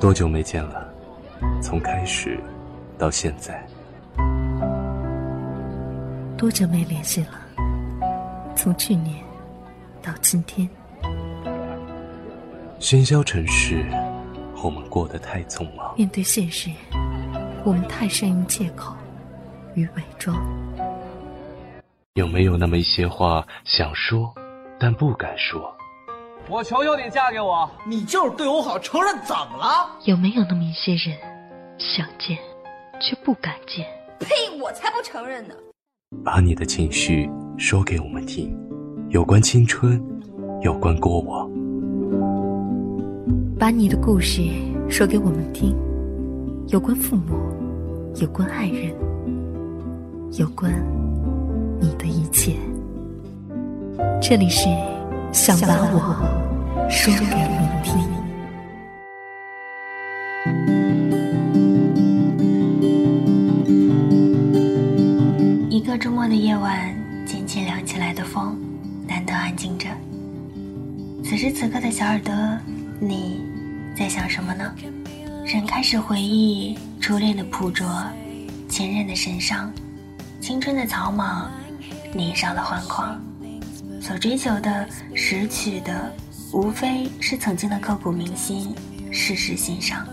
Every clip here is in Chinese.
多久没见了？从开始到现在，多久没联系了？从去年到今天。喧嚣城市，我们过得太匆忙。面对现实，我们太善于借口与伪装。有没有那么一些话想说，但不敢说？我求求你嫁给我！你就是对我好，承认怎么了？有没有那么一些人，想见却不敢见？呸！我才不承认呢！把你的情绪说给我们听，有关青春，有关过往。把你的故事说给我们听，有关父母，有关爱人，有关你的一切。这里是想把我说给你听。一个周末的夜晚，渐渐凉起来的风难得安静着。此时此刻的小耳朵，你在想什么呢？人开始回忆初恋的朴拙，前任的神伤，青春的草莽，年少的欢狂，所追求的拾取的无非是曾经的刻骨铭心，世事心伤。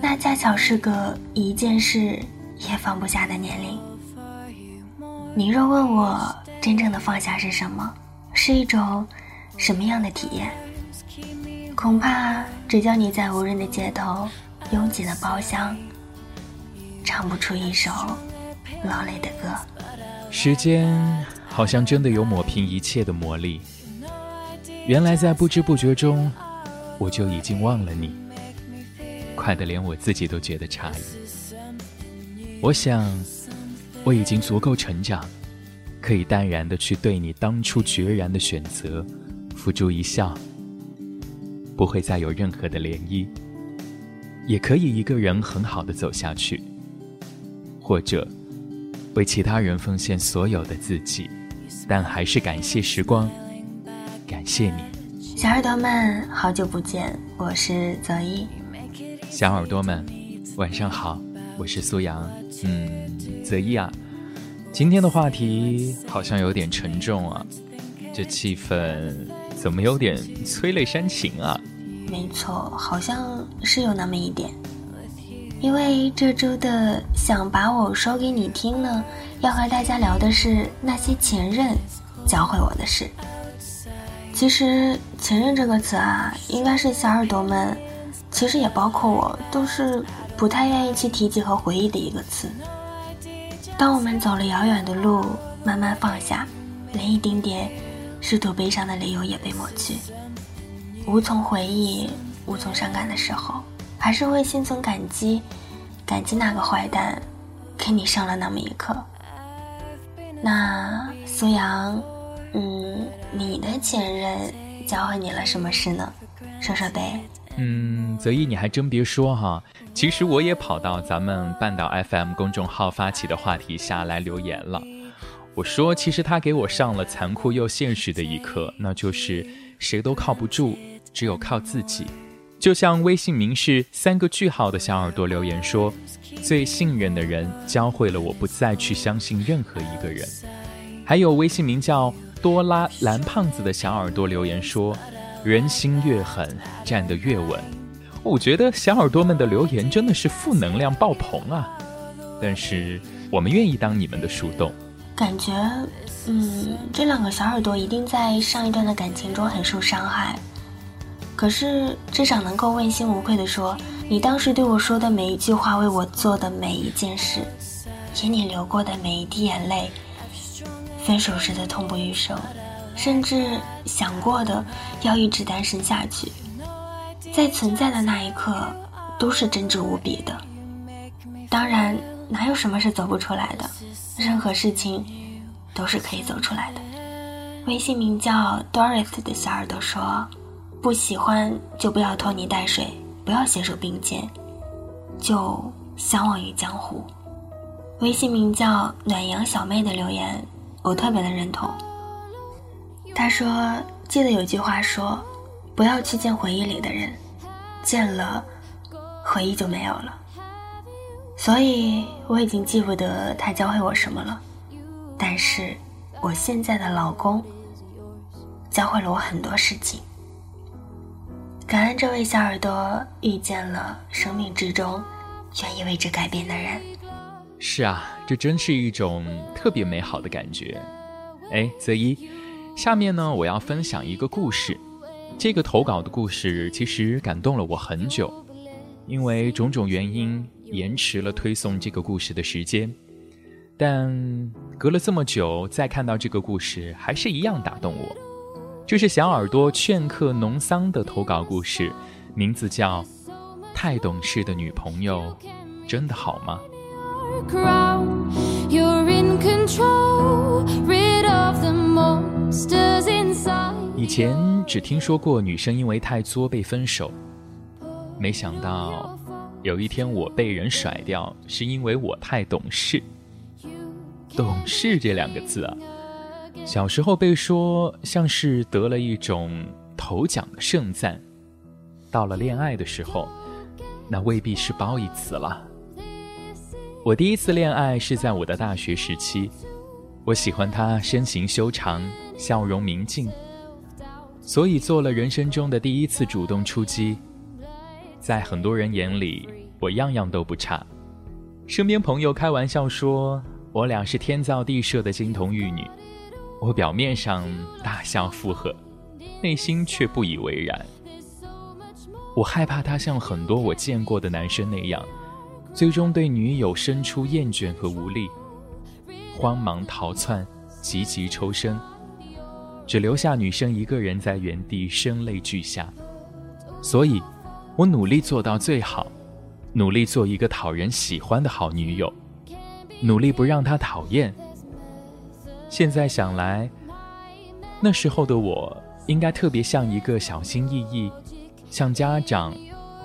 那恰巧是个一件事也放不下的年龄。你若问我真正的放下是什么，是一种什么样的体验，恐怕只叫你在无人的街头，拥挤的包厢，唱不出一首落泪的歌。时间好像真的有抹平一切的魔力，原来在不知不觉中，我就已经忘了你，快得连我自己都觉得诧异。我想，我已经足够成长，可以淡然地去对你当初决然的选择，付诸一笑。不会再有任何的涟漪，也可以一个人很好的走下去，或者为其他人奉献所有的自己，但还是感谢时光，感谢你。小耳朵们，好久不见，我是泽一。小耳朵们，晚上好，我是苏阳。泽一啊，今天的话题好像有点沉重啊，这气氛怎么有点催泪煽情啊？没错，好像是有那么一点。因为这周的想把我说给你听呢，要和大家聊的是那些前任教会我的事。其实前任这个词啊，应该是小耳朵们，其实也包括我，都是不太愿意去提及和回忆的一个词。当我们走了遥远的路，慢慢放下，连一丁点试图悲伤的理由也被抹去，无从回忆，无从伤感的时候，还是会心存感激，感激那个坏蛋给你上了那么一课。那苏阳，你的前任教会你了什么事呢？说说呗。泽一，你还真别说哈，其实我也跑到咱们半岛 FM 公众号发起的话题下来留言了。我说，其实他给我上了残酷又现实的一课，那就是谁都靠不住，只有靠自己。就像微信名是3个句号的小耳朵留言说，最信任的人教会了我不再去相信任何一个人。还有微信名叫多拉蓝胖子的小耳朵留言说，人心越狠，站得越稳。我觉得小耳朵们的留言真的是负能量爆棚啊，但是我们愿意当你们的树洞。感觉这2个小耳朵一定在上一段的感情中很受伤害，可是至少能够问心无愧地说，你当时对我说的每一句话，为我做的每一件事，眼里流过的每一滴眼泪，分手时的痛不欲生，甚至想过的要一直单身下去，在存在的那一刻都是真挚无比的。当然哪有什么是走不出来的，任何事情都是可以走出来的。微信名叫 Doris 的小耳朵说，不喜欢就不要拖泥带水，不要携手并肩，就相忘于江湖。微信名叫暖阳小妹的留言我特别的认同，她说，记得有句话说，不要去见回忆里的人，见了回忆就没有了。所以我已经记不得他教会我什么了，但是我现在的老公教会了我很多事情。感恩这位小耳朵遇见了生命之中愿意为之改变的人。是啊，这真是一种特别美好的感觉。哎，泽一，下面呢我要分享一个故事。这个投稿的故事其实感动了我很久，因为种种原因延迟了推送这个故事的时间，但隔了这么久再看到这个故事还是一样打动我。这是小耳朵劝客农桑的投稿故事，名字叫《太懂事的女朋友真的好吗》。以前只听说过女生因为太作被分手，没想到有一天我被人甩掉是因为我太懂事。懂事这两个字啊，小时候被说像是得了一种头奖的盛赞，到了恋爱的时候那未必是褒义词了。我第一次恋爱是在我的大学时期，我喜欢他身形修长，笑容明净，所以做了人生中的第一次主动出击。在很多人眼里我样样都不差，身边朋友开玩笑说我俩是天造地设的金童玉女，我表面上大笑附和，内心却不以为然。我害怕他像很多我见过的男生那样，最终对女友生出厌倦和无力，慌忙逃窜，急急抽身，只留下女生一个人在原地声泪俱下。所以我努力做到最好，努力做一个讨人喜欢的好女友，努力不让她讨厌。现在想来，那时候的我应该特别像一个小心翼翼向家长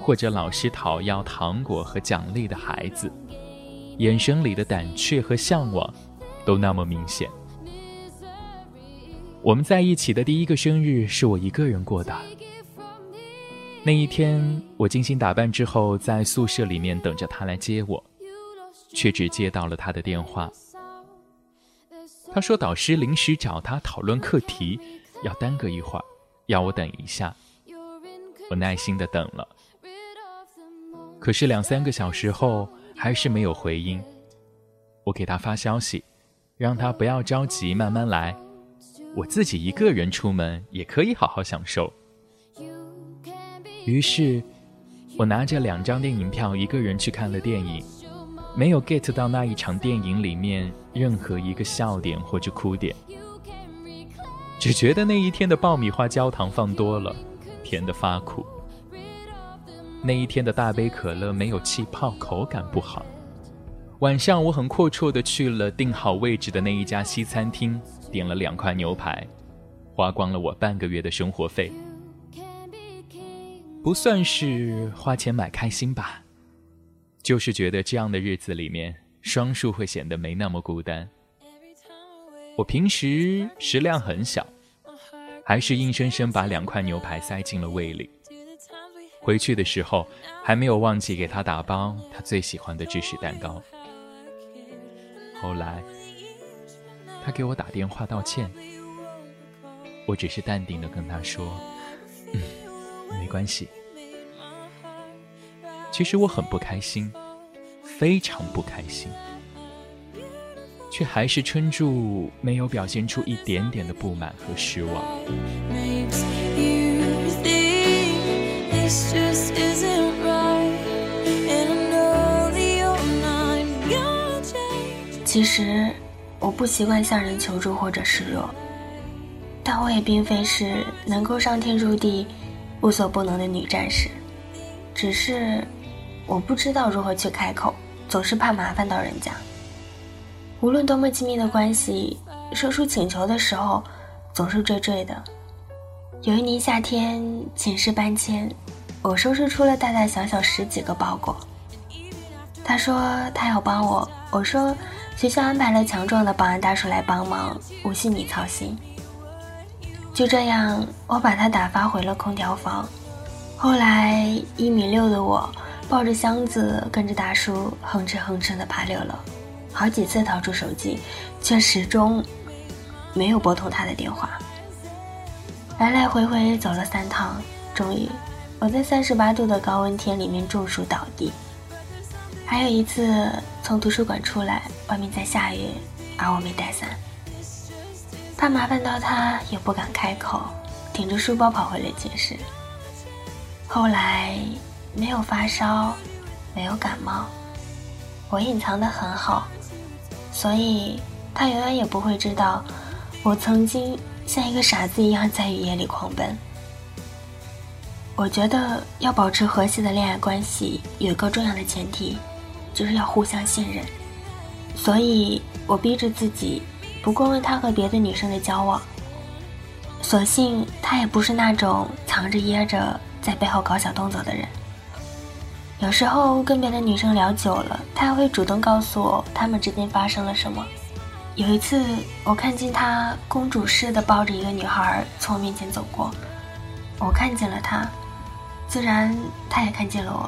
或者老师讨要糖果和奖励的孩子，眼神里的胆怯和向往都那么明显。我们在一起的第一个生日是我一个人过的，那一天我精心打扮之后在宿舍里面等着他来接我，却只接到了他的电话。他说导师临时找他讨论课题，要耽搁一会儿，要我等一下。我耐心地等了，可是2-3个小时后还是没有回音。我给他发消息，让他不要着急，慢慢来，我自己一个人出门也可以好好享受。于是我拿着2张电影票一个人去看了电影，没有 get 到那一场电影里面任何一个笑点或者哭点，只觉得那一天的爆米花焦糖放多了，甜得发苦。那一天的大杯可乐没有气泡，口感不好。晚上我很阔绰地去了订好位置的那一家西餐厅，点了2块牛排，花光了我半个月的生活费。不算是花钱买开心吧，就是觉得这样的日子里面双数会显得没那么孤单。我平时食量很小，还是硬生生把2块牛排塞进了胃里。回去的时候还没有忘记给他打包他最喜欢的芝士蛋糕。后来他给我打电话道歉，我只是淡定地跟他说没关系。其实我很不开心，非常不开心，却还是撑住，没有表现出一点点的不满和失望。其实我不习惯向人求助或者示弱，但我也并非是能够上天入地无所不能的女战士，只是我不知道如何去开口，总是怕麻烦到人家。无论多么亲密的关系，说出请求的时候总是惴惴的。有一年夏天寝室搬迁，我收拾出了大大小小10几个包裹。他说他要帮我，我说学校安排了强壮的保安大叔来帮忙，无需你操心。就这样我把他打发回了空调房。后来1.6米的我抱着箱子跟着大叔哼哧哼哧地爬六楼，好几次掏出手机，却始终没有拨通他的电话。来来回回走了3趟，终于我在38度的高温天里面中暑倒地。还有一次从图书馆出来，外面在下雨，而我没带伞，怕麻烦到他也不敢开口，挺着书包跑回了寝室。后来没有发烧，没有感冒，我隐藏得很好，所以他永远也不会知道我曾经像一个傻子一样在雨夜里狂奔。我觉得要保持和谐的恋爱关系，有一个重要的前提，就是要互相信任。所以我逼着自己不过问他和别的女生的交往，所幸他也不是那种藏着掖着在背后搞小动作的人。有时候跟别的女生聊久了，他还会主动告诉我他们之间发生了什么。有一次我看见他公主似的抱着一个女孩从我面前走过，我看见了他，自然他也看见了我，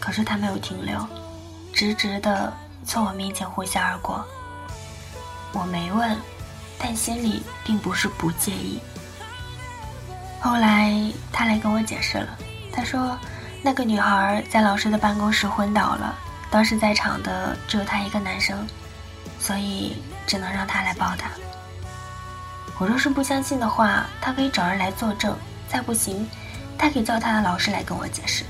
可是他没有停留，直直的从我面前呼啸而过。我没问，但心里并不是不介意。后来他来跟我解释了，他说那个女孩在老师的办公室昏倒了，当时在场的只有他一个男生，所以只能让他来抱她。我若是不相信的话，他可以找人来作证，再不行他可以叫他的老师来跟我解释。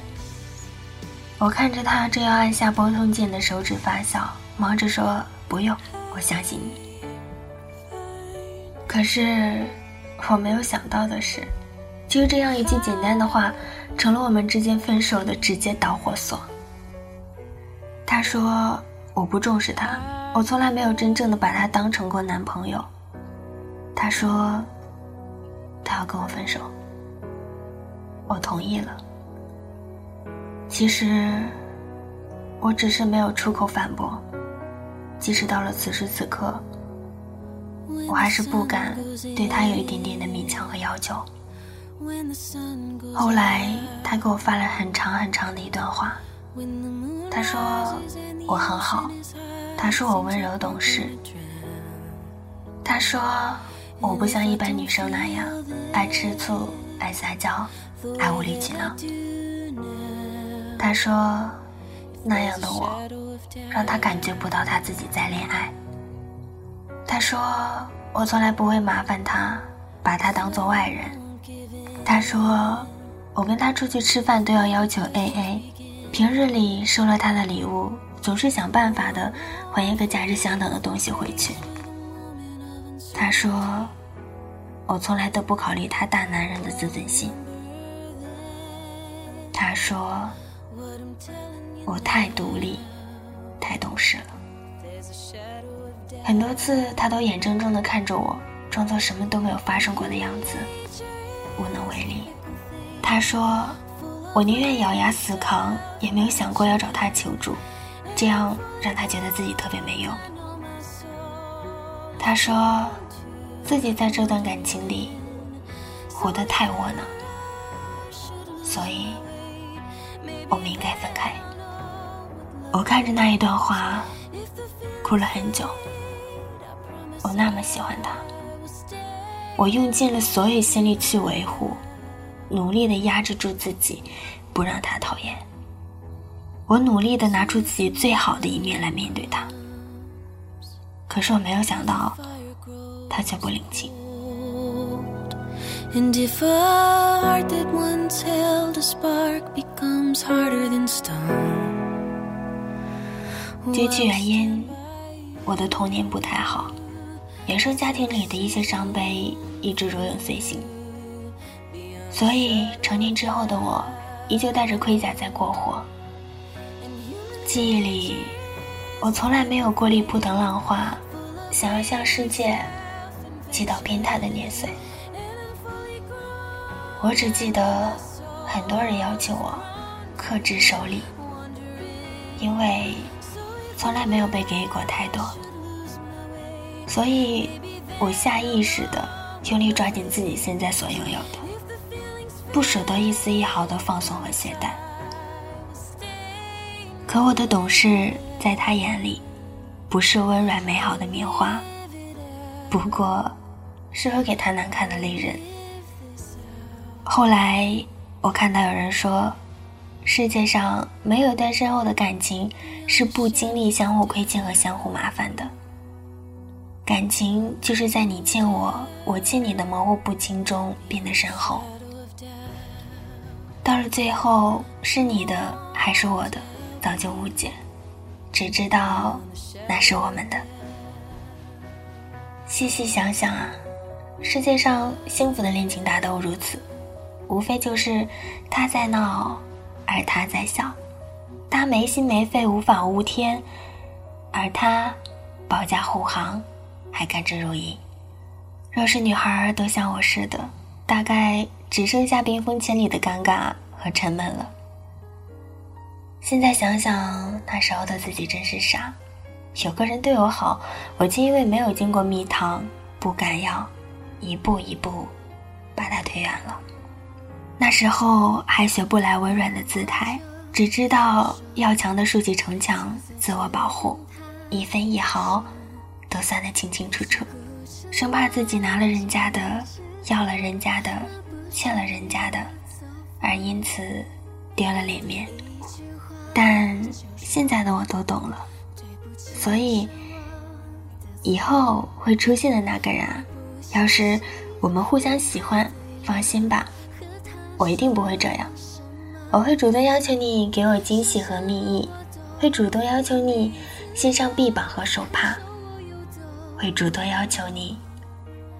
我看着他这要按下拨通键的手指发笑，忙着说不用，我相信你。可是我没有想到的是，就是这样一句简单的话，成了我们之间分手的直接导火索。他说我不重视他，我从来没有真正的把他当成过男朋友。他说他要跟我分手，我同意了。其实我只是没有出口反驳，即使到了此时此刻，我还是不敢对他有一点点的勉强和要求。后来他给我发了很长很长的一段话，他说我很好，他说我温柔懂事，他说我不像一般女生那样爱吃醋、爱撒娇、爱无理取闹，他说那样的我让他感觉不到他自己在恋爱，他说我从来不会麻烦他，把他当作外人，他说我跟他出去吃饭都要要求 AA， 平日里收了他的礼物总是想办法的还一个价值相等的东西回去，他说我从来都不考虑他大男人的自尊心，他说我太独立太懂事了。很多次他都眼睁睁地看着我，装作什么都没有发生过的样子，无能为力。他说我宁愿咬牙死扛，也没有想过要找他求助，这样让他觉得自己特别没用。他说自己在这段感情里活得太窝囊，所以我们应该分开。我看着那一段话哭了很久，我那么喜欢他，我用尽了所有心力去维护，努力地压制住自己不让他讨厌，我努力地拿出自己最好的一面来面对他，可是我没有想到他却不领情。And if a heart that once held a spark becomes harder than stone， 究其原因，我的童年不太好，原生家庭里的一些伤悲一直如影随形，所以成年之后的我依旧带着盔甲在过活。记忆里我从来没有过力扑腾浪花，想要向世界祈祷偏袒的年岁，我只记得很多人要求我克制守礼，因为从来没有被给予过太多，所以我下意识的用力抓紧自己现在所拥有的，不舍得一丝一毫的放松和懈怠。可我的懂事在他眼里不是温软美好的棉花，不过是会给他难看的利刃。后来我看到有人说，世界上没有一段深厚的感情是不经历相互亏欠和相互麻烦的。感情就是在你欠我，我欠你的模糊不清中变得深厚，到了最后是你的还是我的早就误解，只知道那是我们的。细细想想啊，世界上幸福的恋情大都如此，无非就是他在闹而他在笑，他没心没肺无法无天，而他保驾护航还甘之如饴。若是女孩都像我似的，大概只剩下冰封千里的尴尬和沉闷了。现在想想那时候的自己真是傻，有个人对我好，我竟因为没有经过蜜糖不敢要，一步一步把他推远了。那时候还学不来温软的姿态，只知道要强的竖起城墙自我保护，一分一毫都算得清清楚楚，生怕自己拿了人家的，要了人家的，欠了人家的，而因此丢了脸面。但现在的我都懂了，所以以后会出现的那个人啊，要是我们互相喜欢，放心吧，我一定不会这样。我会主动要求你给我惊喜和蜜意，会主动要求你献上臂膀和手帕，会主动要求你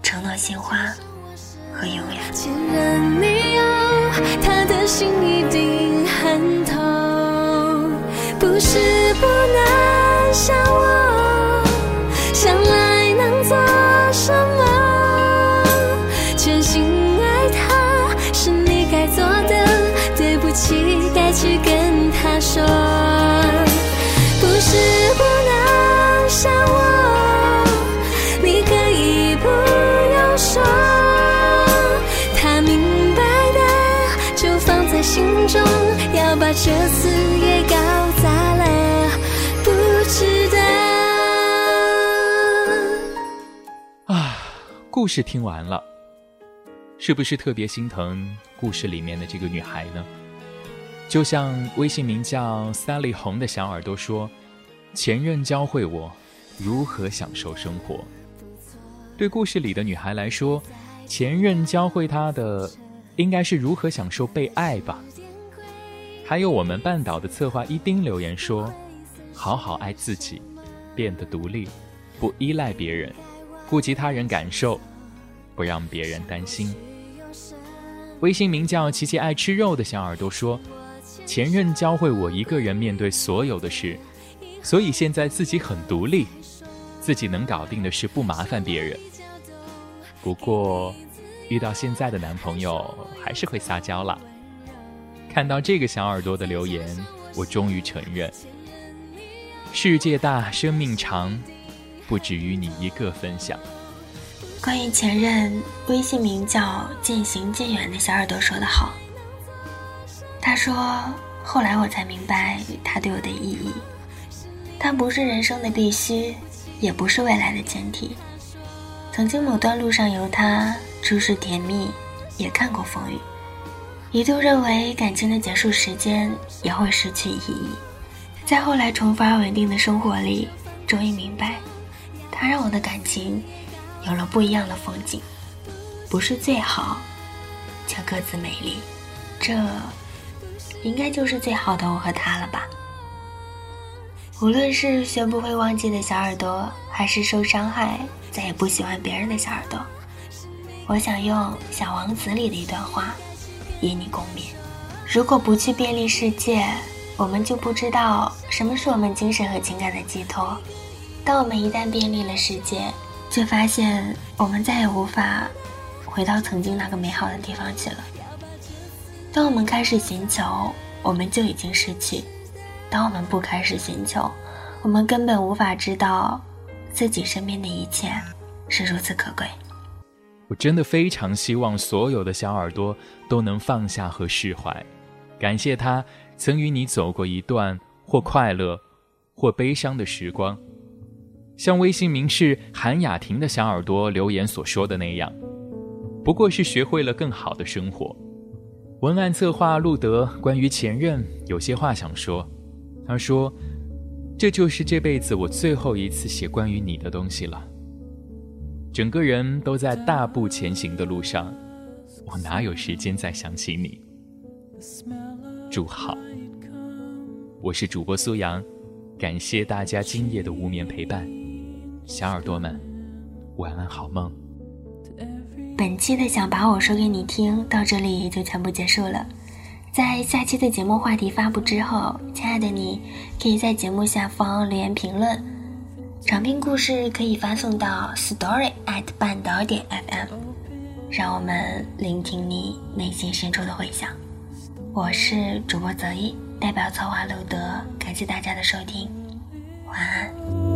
承诺鲜花和永远。既然你有他的心一定很痛，不是不能像我想来能做什么，全心爱他是你该做的，对不起该去跟他说，不是不能像我你可以不用说，他明白的就放在心中，要把这次也搞砸了不值得啊。故事听完了，是不是特别心疼故事里面的这个女孩呢？就像微信名叫 Sally 红的小耳朵说，前任教会我如何享受生活。对故事里的女孩来说，前任教会她的应该是如何享受被爱吧。还有我们半岛的策划一丁留言说，好好爱自己，变得独立，不依赖别人，顾及他人感受，不让别人担心。微信名叫琪琪爱吃肉的小耳朵说，前任教会我一个人面对所有的事，所以现在自己很独立，自己能搞定的事不麻烦别人。不过遇到现在的男朋友还是会撒娇啦。看到这个小耳朵的留言，我终于承认，世界大生命长，不止于你一个分享。关于前任，微信名叫渐行渐远的小耳朵说得好，他说，后来我才明白他对我的意义，它不是人生的必须，也不是未来的前提。曾经某段路上有他，初试甜蜜，也看过风雨，一度认为感情的结束时间也会失去意义。在后来重返稳定的生活里，终于明白，他让我的感情有了不一样的风景，不是最好，却各自美丽。这应该就是最好的我和他了吧。无论是学不会忘记的小耳朵，还是受伤害再也不喜欢别人的小耳朵，我想用小王子里的一段话以你共勉。如果不去便利世界，我们就不知道什么是我们精神和情感的寄托。当我们一旦便利了世界，却发现我们再也无法回到曾经那个美好的地方去了。当我们开始寻求，我们就已经失去。当我们不开始寻求，我们根本无法知道自己身边的一切是如此可贵。我真的非常希望所有的小耳朵都能放下和释怀，感谢他曾与你走过一段或快乐或悲伤的时光，像微信名士韩雅婷的小耳朵留言所说的那样，不过是学会了更好的生活。文案策划路德关于前任有些话想说，他说，这就是这辈子我最后一次写关于你的东西了，整个人都在大步前行的路上，我哪有时间再想起你。祝好。我是主播苏阳，感谢大家今夜的无眠陪伴，小耳朵们晚安好梦。本期的想把我说给你听到这里也就全部结束了，在下期的节目话题发布之后，亲爱的你可以在节目下方留言评论，长篇故事可以发送到 story@半岛.fm， 让我们聆听你内心深处的回响。我是主播泽一，代表策划路德，感谢大家的收听，晚安。